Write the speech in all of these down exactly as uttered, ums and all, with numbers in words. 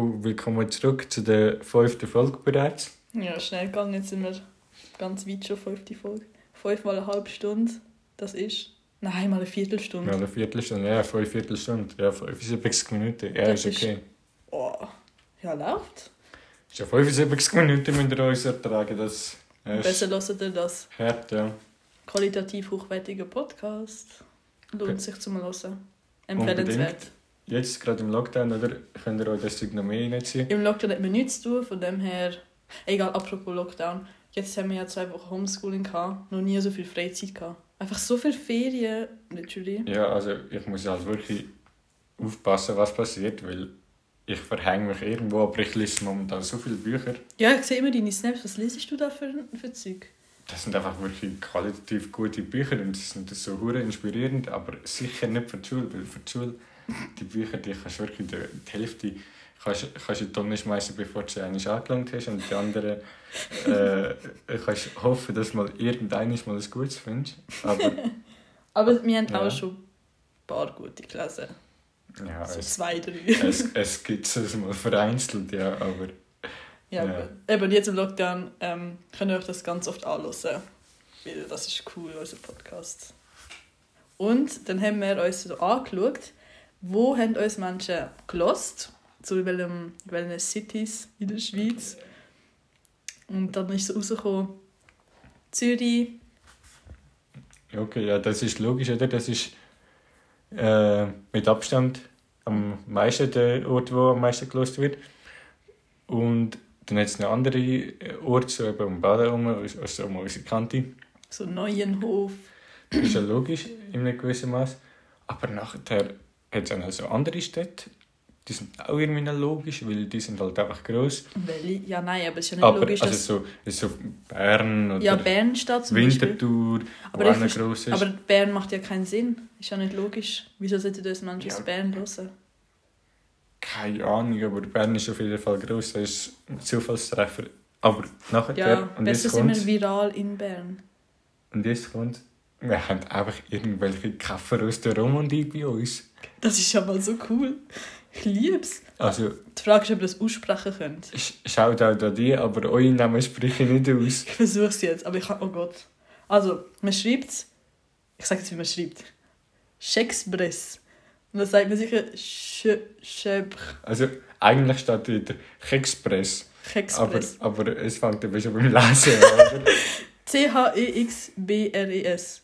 Hallo, willkommen zurück zu der fünften Folge bereits. Ja, schnell gegangen, jetzt sind wir ganz weit schon fünfte Folge. Fünf mal eine halbe Stunde, das ist... Nein, mal eine Viertelstunde. Ja, eine Viertelstunde, ja, fünf Viertelstunde, ja, fünfundsiebzig Minuten, ja, das ist okay. Ist... Oh, ja, läuft. Ja, fünfundsiebzig Minuten müsst ihr uns ertragen, das... Ist besser hört ihr das. Hört, ja. Qualitativ hochwertiger Podcast. Lohnt okay. sich zum Hören. Empfehlenswert. Jetzt, gerade im Lockdown, oder? Könnt ihr euch das Zeug noch mehr reinziehen? Im Lockdown hat man nichts zu tun, von dem her... Egal, apropos Lockdown. Jetzt haben wir ja zwei Wochen Homeschooling gehabt, noch nie so viel Freizeit gehabt. Einfach so viele Ferien, natürlich. Ja, also ich muss halt wirklich aufpassen, was passiert, weil ich verhänge mich irgendwo, aber ich lese momentan so viele Bücher. Ja, ich sehe immer deine Snaps. Was liest du da für, für Zeug? Das sind einfach wirklich qualitativ gute Bücher und sie sind so hure inspirierend, aber sicher nicht für die Schule, weil für die Schule... Die Bücher, die kannst du wirklich die Hälfte kannst, kannst du in die Tonne schmeißen, bevor du sie einmal angelangt hast. Und die anderen äh, kannst du hoffen, dass du mal irgendeiner mal ein Gutes findest. Aber, aber wir haben ja. auch schon ein paar gute gelesen. Ja, so es, zwei, drei. es, es gibt es mal vereinzelt, ja. Aber, ja, ja. Eben jetzt im Lockdown ähm, könnt ihr euch das ganz oft anhören. Das ist cool, unser Podcast. Und dann haben wir uns so angeschaut, wo haben uns Menschen gelost? Zu welchen, welchen Cities in der Schweiz? Und dann ist es rausgekommen, Zürich. Okay, ja, das ist logisch, oder? Das ist äh, mit Abstand am meisten der Ort, wo am meisten gelost wird. Und dann hat es einen anderen Ort, so eben um Baden herum, also um unsere Kante. So Neuenhof. Das ist ja logisch, in einem gewissen Maß. Aber nachher... Jetzt auch also andere Städte, die sind auch irgendwie nicht logisch, weil die sind halt einfach gross. Welche? Ja, nein, aber es ist ja nicht aber, logisch, dass... Also so, so Bern oder... Ja, Bernstadt zum Winterthur, aber wo einer gross ist. Aber Bern macht ja keinen Sinn. Ist ja nicht logisch. Wieso sollten das Menschen ja. aus Bern hören? Keine Ahnung, aber Bern ist auf jeden Fall gross. Das ist ein Zufallstreffer. Aber nachher... Ja, und besser jetzt sind wir viral in Bern. Und jetzt kommt... Wir haben einfach irgendwelche Kaffee aus der Romandie bei uns. Das ist ja mal so cool. Ich lieb's. Also, die Frage ist, ob ihr das aussprechen könnt. Schaut auch an die, aber eure Namen spreche ich nicht aus. Ich versuch's jetzt, aber ich kann... Oh Gott. Also, man schreibt's... Ich sag jetzt, wie man schreibt. Schexpress. Und dann sagt man sicher... Schöpch. Also, eigentlich steht dort Chexpress. Chexpress. Aber, aber es fängt ein bisschen beim Lesen an, oder? C H E X B R E S.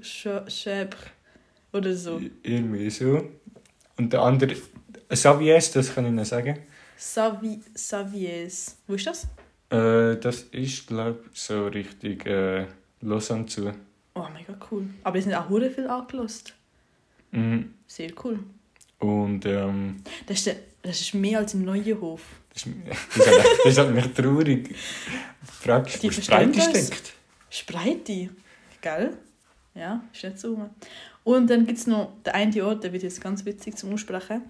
Schäbr. Oder so. Irgendwie so. Und der andere... Savies, das kann ich noch sagen. Savi... Savies. Wo ist das? Äh, das ist, glaube ich, so richtig äh, Lausanne zu. Oh, mega cool. Aber die sind auch sehr viel angelost. Mhm. Sehr cool. Und ähm... Das ist, der, das ist mehr als im Neuenhof. Das ist, das, hat, das hat mich traurig. Fragst du, wo Spreite steckt? Spreite? Gell? Ja, ist nicht so. Und dann gibt es noch den einen Ort, der wird jetzt ganz witzig zum Aussprechen.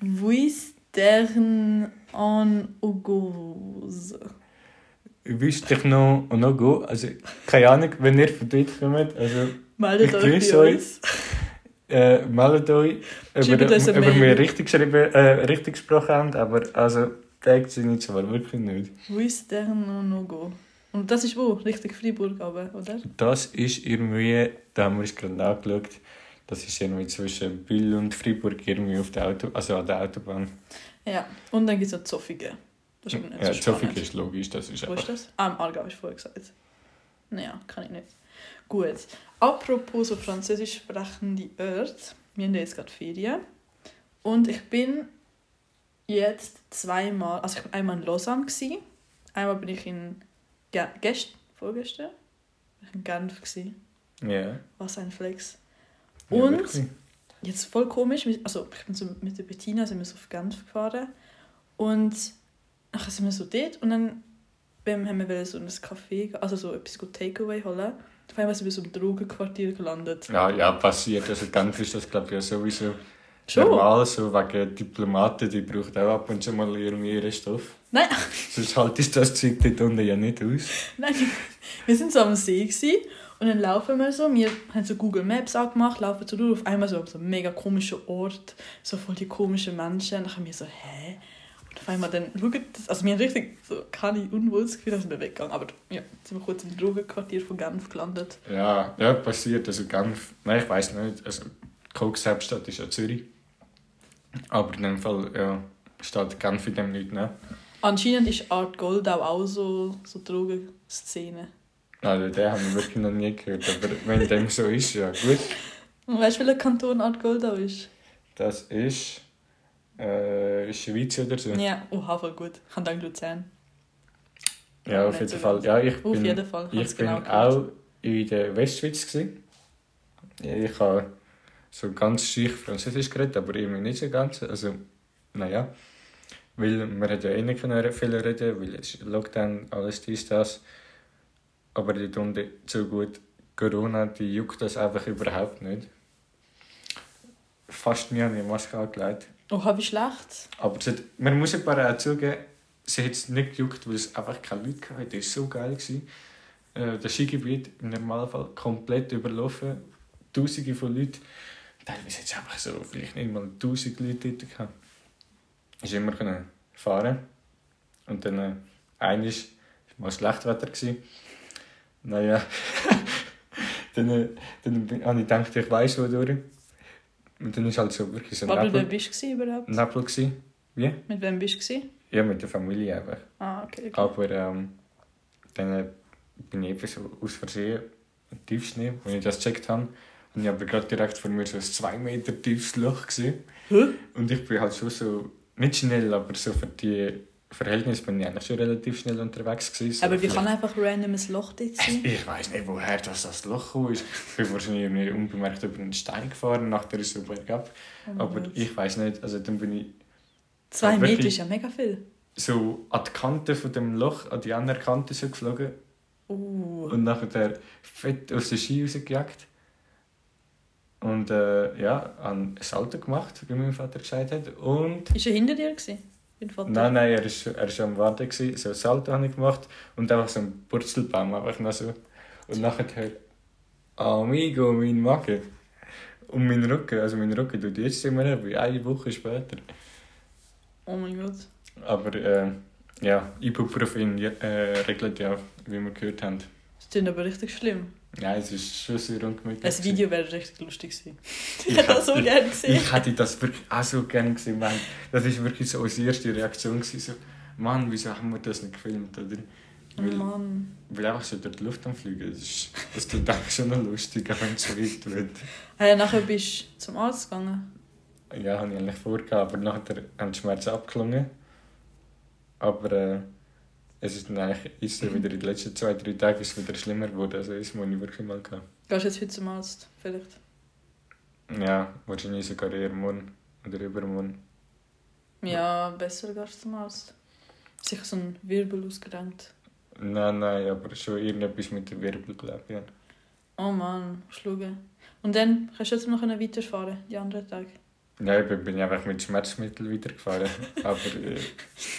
Wistern an Ogos. Wistern an Ogos. Also, keine Ahnung, wenn ihr von dort kommt. Also, meldet euch bei uns. Äh, meldet euch, ob wir richtig, äh, richtig gesprochen haben, aber also tagt sie nicht, aber wirklich nicht. Wo ist der No-No-Go? Und das ist wo? Richtig Freiburg, aber, oder? Das ist irgendwie, da haben wir es gerade angeschaut, das ist irgendwie zwischen Biel und Freiburg irgendwie auf der Auto, also an der Autobahn. Ja, und dann gibt es noch Zofingen. Das ist ja, so Zofingen ist logisch, das ist wo einfach... Wo ist das? Ah, im Aargau, hast du vorher gesagt. Naja, kann ich nicht. Gut. Apropos so französisch sprechende Orte. Wir haben ja jetzt gerade Ferien. Und ich bin jetzt zweimal... Also ich war einmal in Lausanne. Gewesen. Einmal bin ich in... Ja, gestern? Vorgestern? Ich war in Genf. Ja. Yeah. Was ein Flex. Und... Ja, jetzt voll komisch. Also ich bin so mit der Bettina sind wir so auf Genf gefahren. Und... Dann sind wir so dort und dann... Wir wollten so in ein Café, also so etwas Takeaway holen. Auf einmal sind wir so im Drogequartier gelandet. Ja, ja, passiert. Also ganz ist das, glaube ich, ja sowieso schon normal. So wegen Diplomaten, die braucht auch ab und zu mal irgendwie ihren Stoff. Nein. Sonst haltest du das Zeug dort unten ja nicht aus. Nein, wir waren so am See Und dann laufen wir so, wir haben so Google Maps angemacht, laufen so durch, auf einmal so, so einen mega komischen Ort, so voll die komischen Menschen. Und dann haben wir so, hä? Und auf einmal dann schauen, also wir haben richtig so keine unwohles Gefühl, dass wir weggegangen. Aber ja, sind wir kurz im Drogequartier von Genf gelandet. Ja, ja, passiert. Also Genf, nein, ich weiss nicht, also Coke-Selbststadt ist ja Zürich. Aber in dem Fall, ja, steht Genf in dem nicht, ne? Anscheinend ist Art Goldau auch so, so Drogenszene. Also den haben wir wirklich noch nie gehört, aber wenn dem so ist, ja gut. Und weißt du, welcher Kanton Art Goldau ist? Das ist... Äh, Schweiz oder so. Ja, oha, voll gut. Ich kann dank Luzern. Ja, auf jeden Fall. Ja, ich bin, auf jeden Fall. Ich bin genau auch in der Westschweiz gewesen. Ja, ich habe so ganz schief Französisch geredet, aber irgendwie nicht so ganz. Also, naja. Weil man hat ja eh nicht viel reden, weil es Lockdown, alles dies, das. Aber die tun so gut Corona, die juckt das einfach überhaupt nicht. Fast nie habe ich eine Maske angelegt. Oh, habe ich schlecht. Aber hat, man muss ein paar auch zugeben, sie hat es nicht gejuckt, weil es einfach keine Leute gab. Das war so geil. Äh, das Skigebiet im Normalfall komplett überlaufen. Tausende von Leuten. Teilweise hat es einfach so, vielleicht nicht mal tausend Leute dort gehabt. Ich konnte immer fahren. Und dann, äh, einmal war es Schlechtwetter. Naja, dann, äh, dann habe ich gedacht, ich weiss, wo durch. Und dann war halt so wirklich so ein Nebel. Mit wem bist du überhaupt? Nebel gsi. Wie? Mit wem bist du? Ja, mit der Familie einfach. Ah, okay. okay. Aber ähm, dann bin ich eben so aus Versehen im Tiefschnee, als ich das gecheckt habe. Und ich habe gerade direkt vor mir so ein zwei Meter tiefes Loch gesehen. Hm? Und ich bin halt schon so, nicht schnell, aber so für die Verhältnisse bin ich eigentlich schon relativ schnell unterwegs gewesen. So, aber wie kann einfach random ein Loch dort sein? Ich weiss nicht, woher das, das Loch kam. Ich bin wahrscheinlich unbemerkt über einen Stein gefahren, nachher ist es so bergab. Oh, aber Gott. Ich weiss nicht, also dann bin ich... Zwei Meter ist ja mega viel. So an die Kante von dem Loch, an die andere Kante so geflogen. Uh. Und nachher fett aus den Ski rausgejagt. Und äh, ja, ein Salto gemacht, wie mein Vater gesagt hat. Und... Ist er hinter dir gewesen? Nein, nein, er war er ist am Warten gewesen, so ein Salto habe ich gemacht und einfach so einen Purzelbaum einfach noch so. Und nachher hört Amigo, mein Magen und mein Rücken, also mein Rücken tut jetzt immer ab, eine Woche später. Oh mein Gott. Aber äh, ja, Ibuprofen äh, regelt ja, wie wir gehört haben. Das klingt aber richtig schlimm. Ja, es ist schon sehr ungemütlich. Das Video wäre richtig lustig gewesen. Ich hätte das so gerne gesehen. Ich hätte das wirklich auch so gerne gesehen. Mann. Das war wirklich so unsere erste Reaktion. So, Mann, wieso haben wir das nicht gefilmt? Oder? Weil, Mann. Weil einfach so durch die Luft anfliegen. Das ist, das tut eigentlich schon noch lustig, auch wenn es so weit wird. Also nachher bist du zum Arzt gegangen? Ja, habe ich eigentlich vorgehabt, aber nachher haben die Schmerzen abgeklungen. Aber... Äh, Es ist eigentlich ist wieder in den letzten zwei, drei Tagen ist es wieder schlimmer geworden, also das muss ich wirklich mal gehen. Gehst du jetzt heute zum Arzt, vielleicht? Ja, wahrscheinlich sogar eher morgen oder übermorgen. Ja, besser gehst du zum Arzt. Sicher so ein Wirbel ausgerenkt. Nein, nein, aber schon irgendetwas mit dem Wirbel, glaube ich. Ja. Oh Mann, schluge. Und dann kannst du jetzt noch weiterfahren, die anderen Tage? Nein, ja, ich bin einfach mit Schmerzmitteln weitergefahren. aber, äh,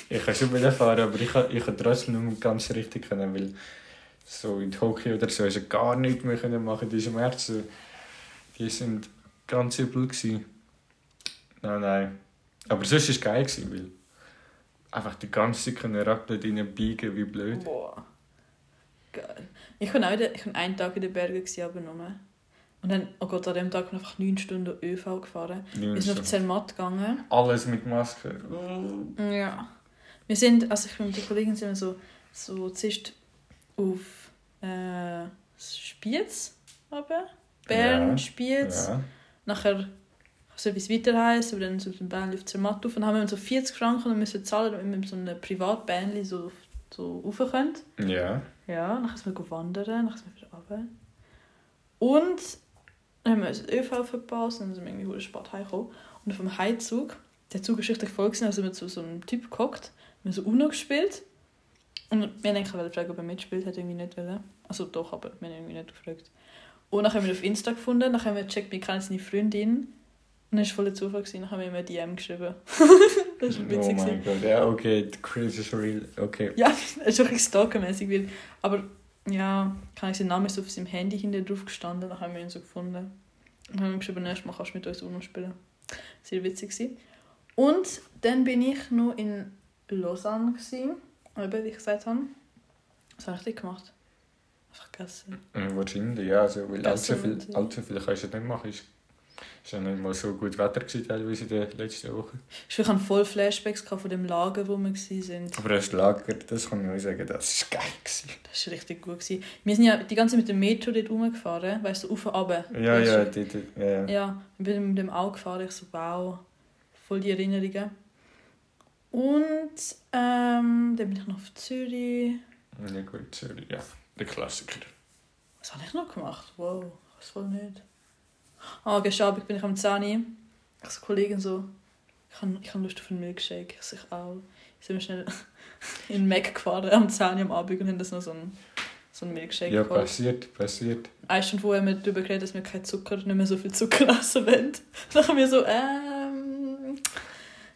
ich kann schon wieder fahren, aber ich konnte ich trotzdem nicht ganz richtig können, weil so in Hockey oder so ist gar nichts mehr können machen. Die Schmerzen, die sind ganz übel gewesen. Nein, nein. Aber sonst war es geil gewesen, weil einfach die ganze Zeit Raclette reinbiegen, wie blöd. Boah, geil. Ich war auch de, ich war einen Tag in den Bergen, aber nur. Und dann, oh Gott, an dem Tag bin ich einfach neun Stunden ÖV gefahren. Wir sind auf Zermatt gegangen. Alles mit Maske. Oh. Ja. Wir sind, also ich bin mit den Kollegen sind wir so, so zuerst auf äh, Spiez runter. Bern, ja. Spiez. Ja. Nachher, so wie es weiter heisst, aber dann so mit dem Bähnchen auf Zermatt rauf. Und haben wir so vierzig Franken müssen zahlen, damit wir mit so einem Privatbähnchen so, so rauf können. Ja. Ja, nachher sind wir wandern, nachher sind wir wieder runter. Und... Dann haben wir uns den ÖV verpasst und dann sind wir irgendwie spät heimgekommen. Und auf dem Heimzug, der Zug war richtig voll, also sind wir zu so einem Typ gehockt, wir haben so UNO gespielt. Und wir wollten eigentlich fragen, ob er mitspielt, hat irgendwie nicht wollen. Also doch, aber wir haben irgendwie nicht gefragt. Und dann haben wir ihn auf Insta gefunden, dann haben wir gecheckt, wir kennen seine Freundin. Und dann war es voll ein Zufall, dann haben wir ihm eine D M geschrieben. Das war witzig. Oh mein Gott, ja, okay, the crazy is real, okay. Ja, das ist wirklich stalkermäßig, aber ja, kann ich den Namen so auf seinem Handy hinten drauf gestanden, dann haben wir ihn so gefunden. Dann haben wir geschrieben, nächstes Mal kannst du mit uns Uno spielen. Sehr witzig war. Und dann bin ich noch in Lausanne gewesen, wie ich gesagt habe. Was habe ich denn gemacht? Einfach gegessen. Wahrscheinlich, ja. Also, weil allzu viel, allzu viel kannst du nicht machen. Es war ja nicht mal so gut Wetter gewesen, teilweise in der letzten Woche. Ich hatte voll Flashbacks von dem Lager, wo wir waren. Aber das Lager, das kann ich euch sagen, das war geil. Das war richtig gut. Wir sind ja die ganze Zeit mit dem Metro dort rumgefahren, weißt du, rauf und runter. Ja, ja, die, die, ja. Ja, ich bin mit dem Auto gefahren, ich so, wow, voll die Erinnerungen. Und ähm, dann bin ich noch auf Zürich. Ja gut, Zürich, ja. Der Klassiker. Was habe ich noch gemacht? Wow, was voll nicht. Ah, oh, gestern Abend bin ich am Zani. Ich so Kollegen so, ich habe ich hab Lust auf einen Milkshake. Ich so, ich auch. Ich sind wir schnell in den Mac gefahren am Zani am Abend und haben das noch so einen, so einen Milkshake ja, gefahren. passiert, passiert. Eine Stunde vorher haben wir darüber geredet, dass wir keinen Zucker, nicht mehr so viel Zucker essen wollen. Dann haben wir so, ähm,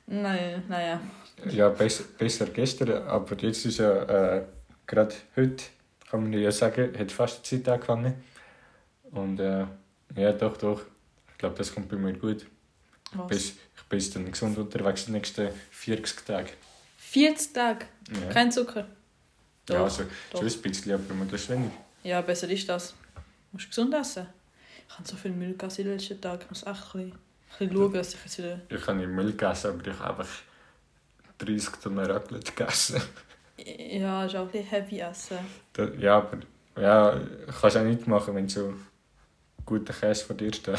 nein, naja. Ja, besser, besser gestern, aber jetzt ist ja, äh, gerade heute, kann man ja sagen, hat fast die Zeit angefangen. Und äh, ja, doch, doch. Ich glaube, das kommt bei mir gut. Was? Ich bin dann gesund unterwegs die nächsten vierzig Tage. vierzig Tage? Ja. Kein Zucker? Doch, ja, also doch. Schon ein bisschen, aber man das weniger. Ja, besser ist das. Du musst gesund essen. Ich habe so viel Müll gegessen in den letzten Tagen. Ich muss echt ein bisschen, ein bisschen schauen, dass ich jetzt wieder... Ich habe nicht Müll gegessen, aber ich habe einfach dreißig Tonnen Raclette gegessen. Ja, ist auch ein bisschen heavy essen. Da, ja, aber ja, kannst du auch nichts machen, wenn so guter Käse vor dir steht.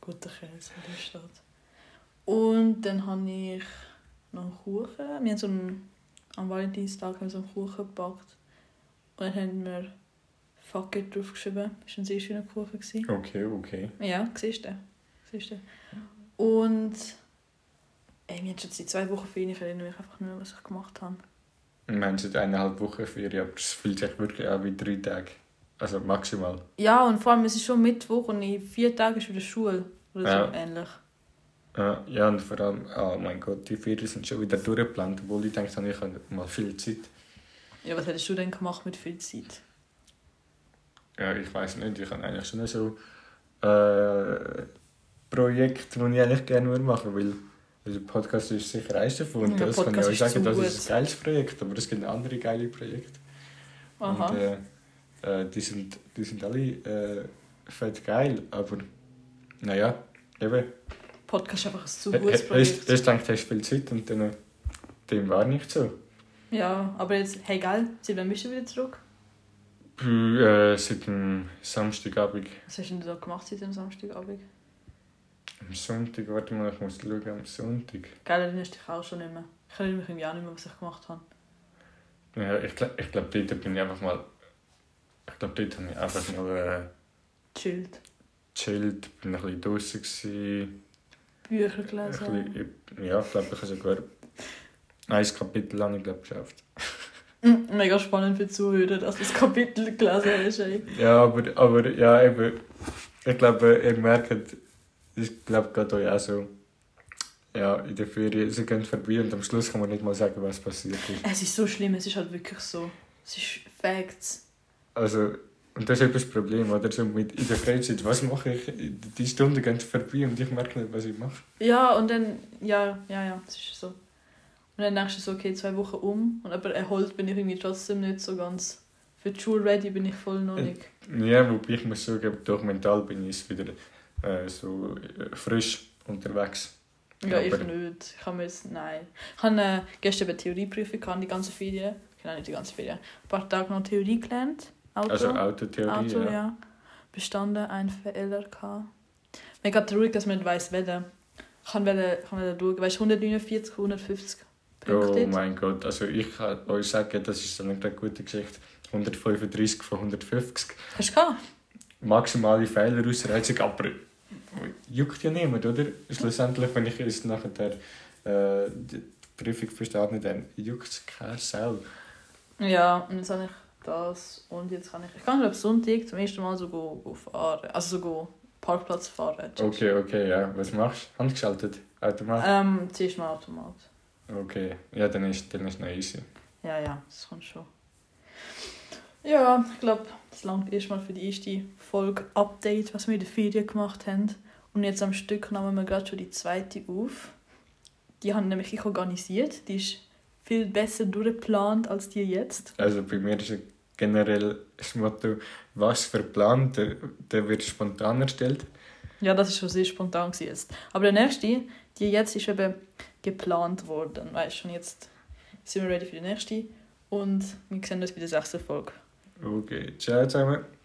Guter Käse vor dir steht. Und dann habe ich noch einen Kuchen. Wir haben so einen, am Valentinstag haben wir so einen Kuchen gepackt. Und dann haben wir Fuck it draufgeschrieben. Das war ein sehr schöner Kuchen. Okay, okay. Ja, siehst du. Siehst du. Und... Ey, wir haben schon seit zwei Wochen Ferien, ich erinnere mich einfach nicht mehr, was ich gemacht habe. Wir haben seit eineinhalb Wochen Ferien, aber es fühlt sich wirklich an wie drei Tage. Also maximal. Ja, und vor allem, es ist schon Mittwoch und in vier Tagen ist wieder Schule. Oder ja. So ähnlich. Ja, ja, und vor allem, oh mein Gott, die Ferien sind schon wieder durchgeplant, obwohl ich denke, ich habe mal viel Zeit. Ja, was hättest du denn gemacht mit viel Zeit? Ja, ich weiss nicht, ich habe eigentlich schon so äh, Projekte, die ich eigentlich gerne machen will. Der Podcast ist sicher eins davon. Ja, das Podcast kann ich euch sagen, das gut. Ist ein geiles Projekt, aber es gibt andere geile Projekte. Aha. Und, äh, äh, die, sind, die sind alle äh, fett geil, aber naja, eben. Podcast ist einfach ein zu gutes Projekt. Erst denkst du, hast viel Zeit und dann, dem war nicht so. Ja, aber jetzt, hey geil, seit wann bist du wieder zurück? Äh, seit dem Samstagabend. Was hast du denn da gemacht seit dem Samstagabend? Am Sonntag, warte mal, ich muss schauen, am Sonntag. Geil, erinnerst du dich auch schon nicht mehr. Ich erinnere mich im Jahr nicht mehr, was ich gemacht habe. Ja, ich glaube, ich glaub, dort bin ich einfach mal... Ich glaube, dort habe ich einfach mal... Äh, chillt. Chillt, bin ein bisschen draussen gewesen. Bücher gelesen. Bisschen, ja, ich glaube, ich habe sogar... Ein Kapitel habe ich, glaube ich, geschafft. Mega spannend für die Zuhörer, dass du das Kapitel gelesen hast. Ey. Ja, aber, aber ja, eben... Ich glaube, ihr merkt... Ich glaube, gerade euch auch so. Ja, in der Ferien, sie gehen vorbei und am Schluss kann man nicht mal sagen, was passiert ist. Es ist so schlimm, es ist halt wirklich so. Es ist Facts. Also, und das ist eben das Problem, oder? So mit in der Freizeit, was mache ich? Die Stunden gehen vorbei und ich merke nicht, was ich mache. Ja, und dann, ja, ja, ja, es ist so. Und dann denkst du so, okay, zwei Wochen um, und aber erholt bin ich irgendwie trotzdem nicht so ganz. Für die Schule ready bin ich voll noch nicht. Ja, wobei ich muss sagen, doch mental bin ich wieder... so frisch unterwegs. Ja, ich nicht. Ich habe jetzt, nein. Ich habe äh, gestern eine Theorieprüfung gehabt, die ganze Ferien. Genau, nicht die ganze Ferien. Ein paar Tage noch Theorie gelernt. Auto. Also Autotheorie, Auto, ja. ja. Bestanden, ein Fehler gehabt. Mega traurig, dass man nicht weiss, welchen. Ich kann schauen. Weißt du, hundertneunundvierzig, hundertfünfzig Punkte. Oh mein Gott, also ich kann euch sagen, das ist eine gute Geschichte. hundertfünfunddreißig von hundertfünfzig. Hast du gehabt? Maximale Fehlerausreizung, aber... Juckt ja niemand, oder? Schlussendlich, wenn ich jetzt nachher äh, die Prüfung verstehe, dann juckt es kein Sau. Ja, und jetzt habe ich das und jetzt kann ich... Ich kann, glaube ich, Sonntag zum ersten Mal so go, go fahren, also so go Parkplatz fahren. Okay, okay, ja. Was machst du? Handgeschaltet? Automat? Ähm, zuerst mal Automat. Okay, ja, dann ist dann ist noch easy. Ja, ja, das kommt schon. Ja, ich glaube, das langt erstmal für die erste Folge Update, was wir in der Ferien gemacht haben. Und jetzt am Stück nehmen wir gerade schon die zweite auf. Die haben nämlich ich organisiert. Die ist viel besser durchgeplant als die jetzt. Also bei mir ist generell das Motto, was verplant, der, der wird spontan erstellt. Ja, das war schon sehr spontan jetzt. Aber der nächste, die jetzt ist eben geplant worden. Weißt schon, jetzt sind wir ready für die nächste. Und wir sehen uns bei der sechsten Folge. Okay, ciao zusammen.